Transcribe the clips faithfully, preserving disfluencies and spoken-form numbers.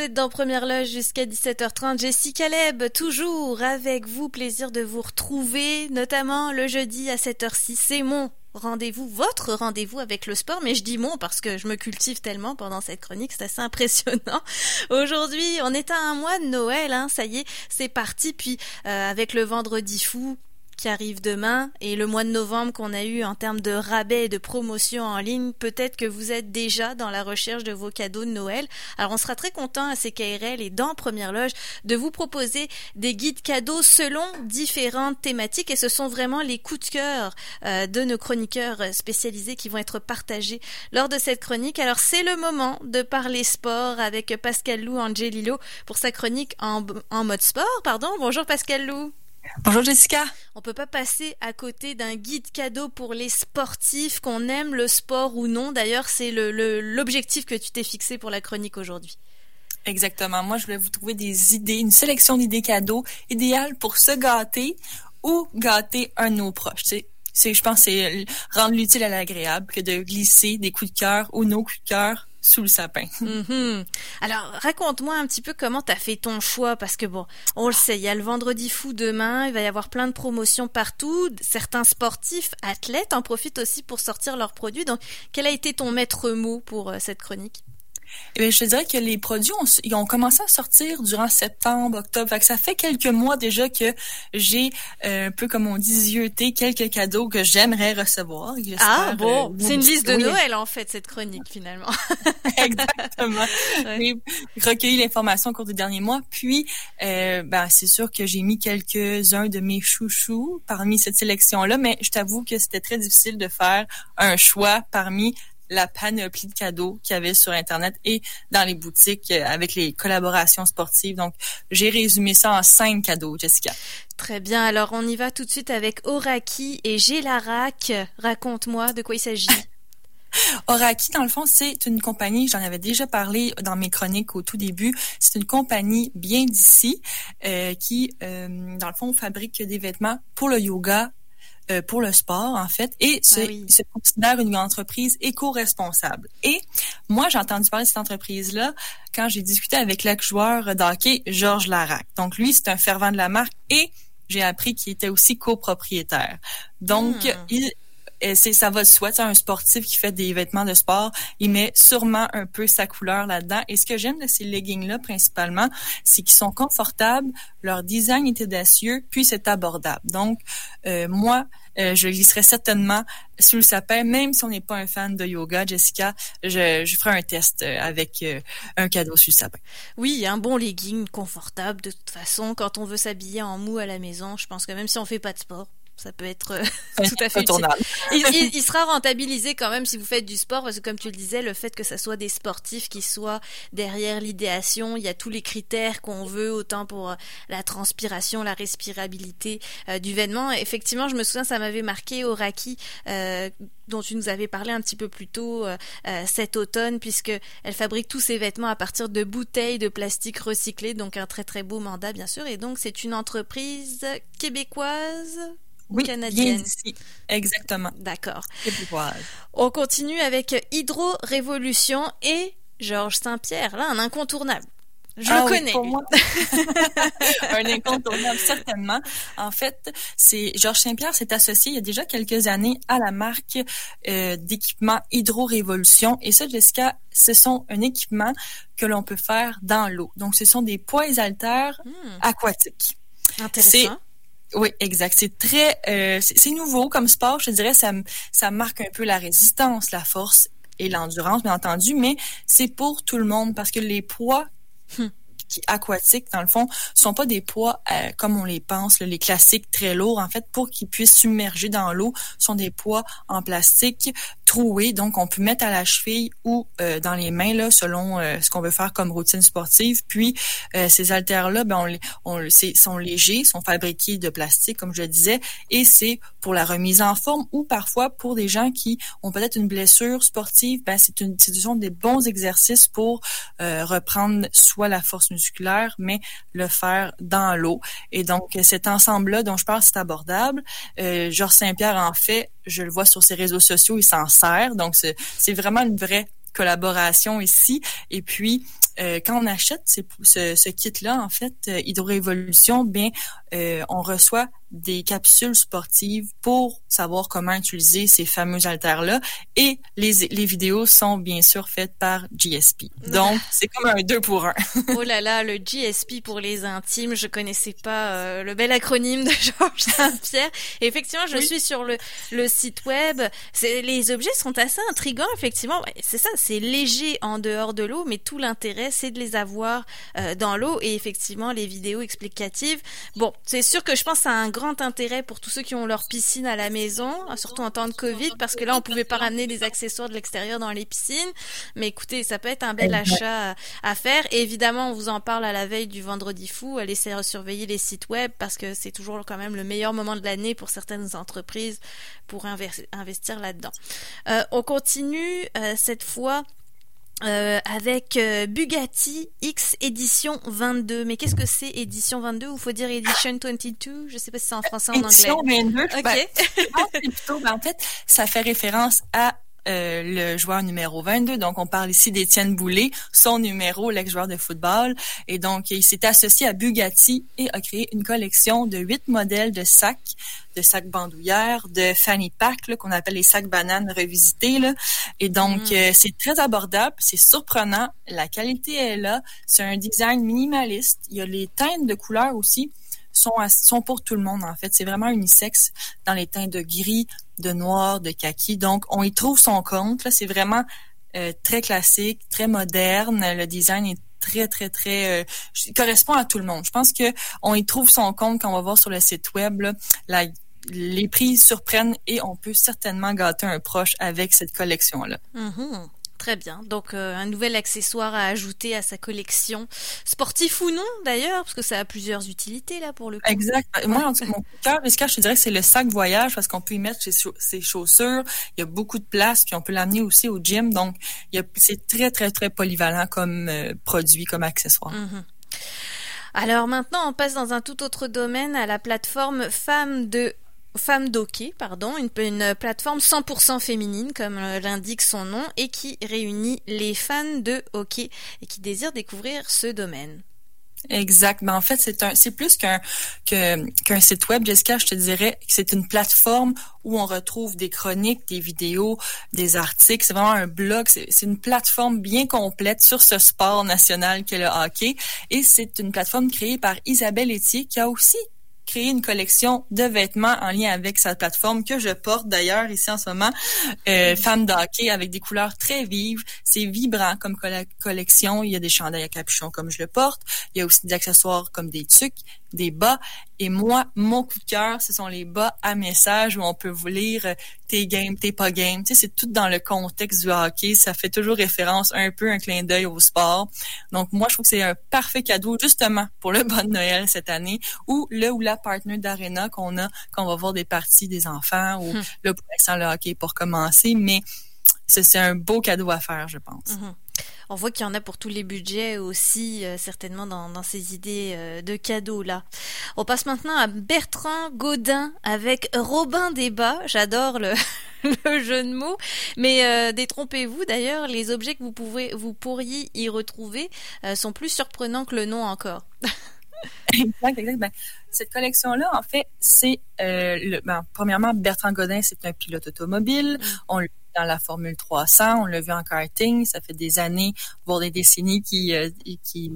Vous êtes dans Première Loge jusqu'à dix-sept heures trente. Jessica Lebb, toujours avec vous. Plaisir de vous retrouver, notamment le jeudi à sept heures six. C'est mon rendez-vous, votre rendez-vous avec le sport. Mais je dis mon parce que je me cultive tellement pendant cette chronique, c'est assez impressionnant. Aujourd'hui, on est à un mois de Noël, hein. Ça y est, c'est parti. Puis euh, avec le vendredi fou qui arrive demain et le mois de novembre qu'on a eu en termes de rabais et de promotion en ligne, peut-être que vous êtes déjà dans la recherche de vos cadeaux de Noël. Alors on sera très content à C K R L et dans Première Loge de vous proposer des guides cadeaux selon différentes thématiques, et ce sont vraiment les coups de cœur euh, de nos chroniqueurs spécialisés qui vont être partagés lors de cette chronique. Alors c'est le moment de parler sport avec Pascal Lou Angelillo pour sa chronique en, en mode sport. Pardon. Bonjour Pascal Lou. Bonjour Jessica. On peut pas passer à côté d'un guide cadeau pour les sportifs, qu'on aime le sport ou non. D'ailleurs, c'est le, le, l'objectif que tu t'es fixé pour la chronique aujourd'hui. Exactement. Moi, je voulais vous trouver des idées, une sélection d'idées cadeaux idéales pour se gâter ou gâter un de nos proches. C'est, c'est, je pense que c'est rendre l'utile à l'agréable que de glisser des coups de cœur ou nos coups de cœur sous le sapin. Mm-hmm. Alors, raconte-moi un petit peu comment t'as fait ton choix, parce que bon, on le sait, il y a le vendredi fou demain, il va y avoir plein de promotions partout, certains sportifs, athlètes en profitent aussi pour sortir leurs produits. Donc, quel a été ton maître mot pour euh, cette chronique? Eh bien, je te dirais que les produits ont, ils ont commencé à sortir durant septembre, octobre. Fait que ça fait quelques mois déjà que j'ai euh, un peu, comme on dit, zioté quelques cadeaux que j'aimerais recevoir. Ah bon, euh, c'est une liste de oui. Noël en fait, cette chronique finalement. Exactement. Ouais. J'ai recueilli l'information au cours des derniers mois. Puis, euh, ben, c'est sûr que j'ai mis quelques-uns de mes chouchous parmi cette sélection-là, mais je t'avoue que c'était très difficile de faire un choix parmi la panoplie de cadeaux qu'il y avait sur Internet et dans les boutiques avec les collaborations sportives. Donc, j'ai résumé ça en cinq cadeaux, Jessica. Très bien. Alors, on y va tout de suite avec Oraki et Georges Laraque. Raconte-moi de quoi il s'agit. Oraki, dans le fond, c'est une compagnie, j'en avais déjà parlé dans mes chroniques au tout début, c'est une compagnie bien d'ici euh, qui, euh, dans le fond, fabrique des vêtements pour le yoga, pour le sport, en fait, et se, ah oui. se considère une entreprise éco-responsable. Et moi, j'ai entendu parler de cette entreprise-là quand j'ai discuté avec l'ex-joueur d'hockey, Georges Laraque. Donc, lui, c'est un fervent de la marque et j'ai appris qu'il était aussi copropriétaire. Donc, hmm. il... Et c'est, ça va de soi, un sportif qui fait des vêtements de sport, il met sûrement un peu sa couleur là-dedans. Et ce que j'aime de ces leggings-là, principalement, c'est qu'ils sont confortables, leur design est audacieux, puis c'est abordable. Donc, euh, moi, euh, je glisserai certainement sous le sapin, même si on n'est pas un fan de yoga, Jessica, je, je ferai un test avec euh, un cadeau sous le sapin. Oui, un bon legging confortable, de toute façon, quand on veut s'habiller en mou à la maison, je pense que même si on fait pas de sport, ça peut être tout à fait utile. Il, il, il sera rentabilisé quand même si vous faites du sport, parce que comme tu le disais, le fait que ça soit des sportifs qui soient derrière l'idéation, il y a tous les critères qu'on veut, autant pour la transpiration, la respirabilité euh, du vêtement. Effectivement, je me souviens, ça m'avait marqué Oraki, euh, dont tu nous avais parlé un petit peu plus tôt euh, cet automne, puisque elle fabrique tous ses vêtements à partir de bouteilles de plastique recyclées, donc un très très beau mandat bien sûr. Et donc c'est une entreprise québécoise. Oui, canadienne. Ici. Exactement. D'accord. On continue avec Hydro-Révolution et Georges Saint-Pierre. Là, un incontournable. Je ah le connais. Oui, pour moi. Un incontournable, certainement. En fait, c'est Georges Saint-Pierre s'est associé il y a déjà quelques années à la marque euh, d'équipement Hydro-Révolution. Et ça, Jessica, ce sont un équipement que l'on peut faire dans l'eau. Donc, ce sont des poids et haltères mmh. aquatiques. Intéressant. C'est, oui, exact. C'est très, euh, c'est, c'est nouveau comme sport. Je te dirais, ça, ça marque un peu la résistance, la force et l'endurance, bien entendu. Mais c'est pour tout le monde parce que les poids hmm. qui, aquatiques, dans le fond, sont pas des poids euh, comme on les pense, là, les classiques très lourds. En fait, pour qu'ils puissent submerger dans l'eau, sont des poids en plastique troués. Donc, on peut mettre à la cheville ou euh, dans les mains, là, selon euh, ce qu'on veut faire comme routine sportive. Puis, euh, ces haltères-là, ben, on les, on, c'est, sont légers, sont fabriqués de plastique, comme je le disais, et c'est pour la remise en forme ou parfois pour des gens qui ont peut-être une blessure sportive. Ben, c'est une, ce sont des bons exercices pour euh, reprendre soit la force musculaire, mais le faire dans l'eau. Et donc, cet ensemble-là dont je parle, c'est abordable. Euh, Georges Saint-Pierre en fait, je le vois sur ses réseaux sociaux, il s'en sert. Donc, c'est, c'est vraiment une vraie collaboration ici. Et puis, euh, quand on achète ces, ce, ce kit-là, en fait, euh, Hydro-Révolution, bien, euh, on reçoit des capsules sportives pour savoir comment utiliser ces fameux haltères-là. Et les, les vidéos sont bien sûr faites par G S P. Donc, c'est comme un deux pour un. Oh là là, le G S P pour les intimes. Je connaissais pas euh, le bel acronyme de Georges Saint-Pierre. Et effectivement, je oui. suis sur le, le site web. C'est, les objets sont assez intriguants, effectivement. C'est ça, c'est léger en dehors de l'eau, mais tout l'intérêt, c'est de les avoir euh, dans l'eau. Et effectivement, les vidéos explicatives. Bon, c'est sûr que je pense à un grand grand intérêt pour tous ceux qui ont leur piscine à la maison, surtout en temps de Covid, parce que là, on pouvait pas ramener des accessoires de l'extérieur dans les piscines. Mais écoutez, ça peut être un bel achat à faire. Et évidemment, on vous en parle à la veille du Vendredi Fou. Allez surveiller les sites web parce que c'est toujours quand même le meilleur moment de l'année pour certaines entreprises pour investir là-dedans. Euh, on continue euh, cette fois Euh, avec euh, Bugatti X édition vingt-deux. Mais qu'est-ce que c'est édition vingt-deux ou faut dire édition vingt-deux? Je sais pas si c'est en français ou en anglais. Édition vingt-deux. OK. Ben, non, c'est plutôt, ben, en fait, ça fait référence à Euh, le joueur numéro vingt-deux. Donc, on parle ici d'Étienne Boulay, son numéro, l'ex-joueur de football. Et donc, il s'est associé à Bugatti et a créé une collection de huit modèles de sacs, de sacs bandoulières, de fanny pack, là, qu'on appelle les sacs bananes revisités, là. Et donc, mmh. euh, c'est très abordable, c'est surprenant. La qualité est là. C'est un design minimaliste. Il y a les teintes de couleurs aussi. Sont, à, sont pour tout le monde, en fait. C'est vraiment unisexe dans les teintes de gris, de noir, de kaki. Donc, on y trouve son compte. Là, c'est vraiment euh, très classique, très moderne. Le design est très, très, très... Euh, correspond à tout le monde. Je pense que on y trouve son compte quand on va voir sur le site web. Là, la, les prix surprennent et on peut certainement gâter un proche avec cette collection-là. Mm-hmm. Très bien. Donc, euh, un nouvel accessoire à ajouter à sa collection, sportif ou non, d'ailleurs, parce que ça a plusieurs utilités, là, pour le coup. Exact. Moi, en tout cas, mon cœur, je te dirais que c'est le sac voyage, parce qu'on peut y mettre ses, cha- ses chaussures, il y a beaucoup de place, puis on peut l'amener aussi au gym. Donc, il y a, c'est très, très, très polyvalent comme euh, produit, comme accessoire. Mm-hmm. Alors, maintenant, on passe dans un tout autre domaine à la plateforme Femmes de... Femmes d'hockey, pardon, une, une plateforme cent pour cent féminine, comme l'indique son nom, et qui réunit les fans de hockey et qui désirent découvrir ce domaine. Exact. Ben, en fait, c'est un, c'est plus qu'un, que, qu'un site web, Jessica, je te dirais que c'est une plateforme où on retrouve des chroniques, des vidéos, des articles. C'est vraiment un blog. C'est, c'est une plateforme bien complète sur ce sport national qu'est le hockey. Et c'est une plateforme créée par Isabelle Éthier qui a aussi créer une collection de vêtements en lien avec sa plateforme que je porte d'ailleurs ici en ce moment, euh, Femmes d'hockey avec des couleurs très vives. C'est vibrant comme coll- collection. Il y a des chandails à capuchon comme je le porte. Il y a aussi des accessoires comme des tucs, des bas. Et moi, mon coup de cœur, ce sont les bas à message où on peut vous lire euh, « t'es game, t'es pas game ». Tu sais, c'est tout dans le contexte du hockey. Ça fait toujours référence un peu, un clin d'œil au sport. Donc, moi, je trouve que c'est un parfait cadeau justement pour le bon de Noël cette année ou le ou la partenaire d'Arena qu'on a quand on va voir des parties des enfants ou hum. là, pour l'instant, le hockey pour commencer. Mais c'est, c'est un beau cadeau à faire, je pense. Mm-hmm. On voit qu'il y en a pour tous les budgets aussi, euh, certainement dans, dans ces idées euh, de cadeaux-là. On passe maintenant à Bertrand Godin avec Robin des Bois. J'adore le, le jeu de mots, mais euh, détrompez-vous d'ailleurs, les objets que vous, pouvez, vous pourriez y retrouver euh, sont plus surprenants que le nom encore. Exact, exact. Ben, cette collection-là, en fait, c'est... Euh, le, ben, premièrement, Bertrand Godin, c'est un pilote automobile. Mmh. On le dans la Formule trois cents, on l'a vu en karting, ça fait des années, voire des décennies qui, euh, qui,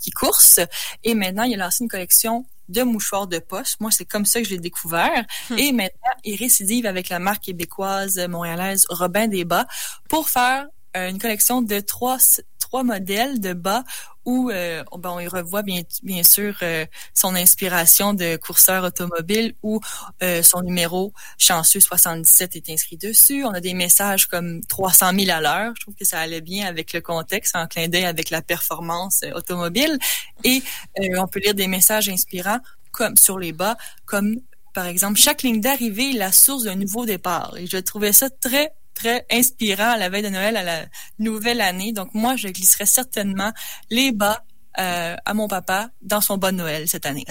qui course. Et maintenant, il a lancé une collection de mouchoirs de poche. Moi, c'est comme ça que je l'ai découvert. Mmh. Et maintenant, il récidive avec la marque québécoise montréalaise Robin des Bois pour faire euh, une collection de trois, trois modèles de bas où euh, ben, on y revoit bien, bien sûr euh, son inspiration de courseur automobile où euh, son numéro chanceux soixante-dix-sept est inscrit dessus. On a des messages comme trois cent mille à l'heure. Je trouve que ça allait bien avec le contexte, en clin d'œil avec la performance euh, automobile. Et euh, on peut lire des messages inspirants comme sur les bas, comme par exemple chaque ligne d'arrivée est la source d'un nouveau départ. Et je trouvais ça très très inspirant à la veille de Noël, à la nouvelle année. Donc, moi, je glisserais certainement les bas euh, à mon papa dans son Bon Noël cette année.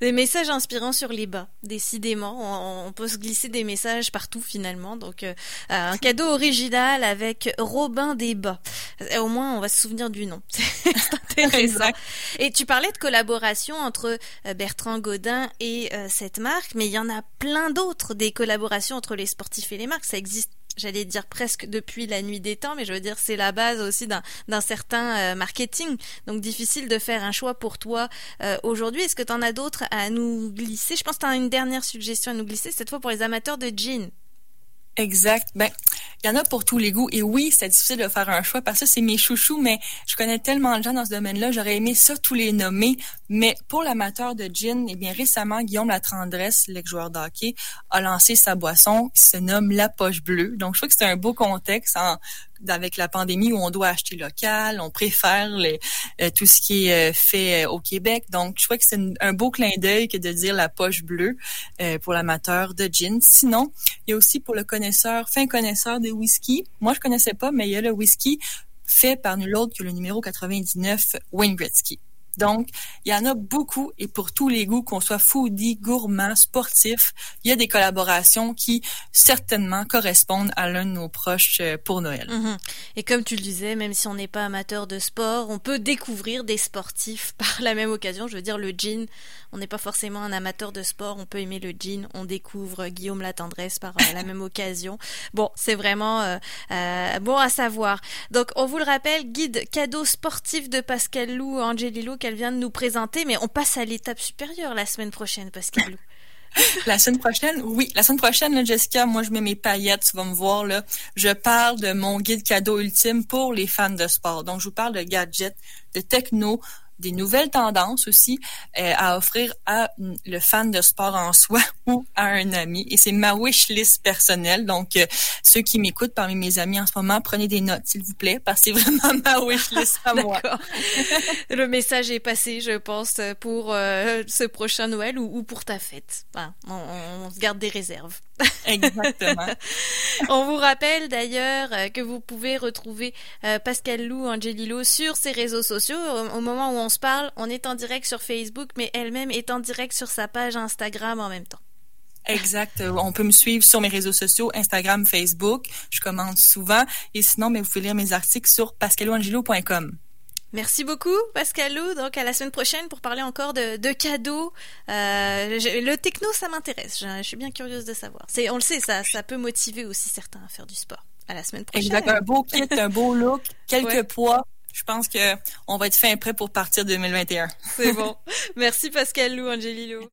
Des messages inspirants sur les bas, décidément. On, on peut se glisser des messages partout finalement. Donc euh, un cadeau original avec Robin des Bois. Au moins on va se souvenir du nom. C'est intéressant. Exact. Et tu parlais de collaboration entre Bertrand Godin et euh, cette marque, mais il y en a plein d'autres, des collaborations entre les sportifs et les marques. Ça existe, j'allais dire presque depuis la nuit des temps, mais je veux dire c'est la base aussi d'un, d'un certain euh, marketing. Donc difficile de faire un choix pour toi euh, aujourd'hui. Est-ce que tu en as d'autres à nous glisser? Je pense que tu as une dernière suggestion à nous glisser, cette fois pour les amateurs de jeans. Exact. Ben, il y en a pour tous les goûts. Et oui, c'est difficile de faire un choix parce que c'est mes chouchous, mais je connais tellement de gens dans ce domaine-là, j'aurais aimé ça tous les nommer. Mais pour l'amateur de gin, eh bien, récemment, Guillaume Latendresse, l'ex-joueur de hockey, a lancé sa boisson qui se nomme La Poche Bleue. Donc, je trouve que c'est un beau contexte en, avec la pandémie où on doit acheter local, on préfère les, euh, tout ce qui est euh, fait euh, au Québec. Donc, je trouve que c'est une, un beau clin d'œil que de dire La Poche Bleue euh, pour l'amateur de gin. Sinon, il y a aussi pour le connaisseur, fin connaisseur de whisky. Moi, je connaissais pas, mais il y a le whisky fait par nul autre que le numéro quatre-vingt-dix-neuf, Wayne Gretzky. Donc, il y en a beaucoup et pour tous les goûts, qu'on soit foodie, gourmand, sportif, il y a des collaborations qui certainement correspondent à l'un de nos proches pour Noël. Mmh. Et comme tu le disais, même si on n'est pas amateur de sport, on peut découvrir des sportifs par la même occasion. Je veux dire, le gin, on n'est pas forcément un amateur de sport, on peut aimer le gin, on découvre Guillaume Latendresse par la même occasion. Bon, c'est vraiment euh, euh, bon à savoir. Donc, on vous le rappelle, guide cadeau sportif de Pascal Lou Angelillo, qu'elle vient de nous présenter, mais on passe à l'étape supérieure la semaine prochaine, Pascal Lou. La semaine prochaine, oui. La semaine prochaine, là, Jessica, moi, je mets mes paillettes, tu vas me voir, là. Je parle de mon guide cadeau ultime pour les fans de sport. Donc, je vous parle de gadgets, de techno, des nouvelles tendances aussi euh, à offrir à le fan de sport en soi ou à un ami. Et c'est ma wish list personnelle. Donc, euh, ceux qui m'écoutent parmi mes amis en ce moment, prenez des notes, s'il vous plaît, parce que c'est vraiment ma wish list à moi. Le message est passé, je pense, pour euh, ce prochain Noël ou, ou pour ta fête. Enfin, on, on, on se garde des réserves. Exactement. On vous rappelle d'ailleurs que vous pouvez retrouver euh, Pascal Lou Angelillo sur ses réseaux sociaux. Au, au moment où on se parle, on est en direct sur Facebook, mais elle-même est en direct sur sa page Instagram en même temps. Exact. On peut me suivre sur mes réseaux sociaux, Instagram, Facebook. Je commente souvent. Et sinon, mais vous pouvez lire mes articles sur pascal lou angelillo point com. Merci beaucoup, Pascal Lou. Donc, à la semaine prochaine pour parler encore de, de cadeaux. Euh, je, le techno, ça m'intéresse. Je, je suis bien curieuse de savoir. C'est, on le sait, ça, ça peut motiver aussi certains à faire du sport. À la semaine prochaine. Exact. Un beau kit, un beau look, quelques ouais. poids. Je pense qu'on va être fin prêt pour partir deux mille vingt et un. C'est bon. Merci, Pascal Lou Angelillo.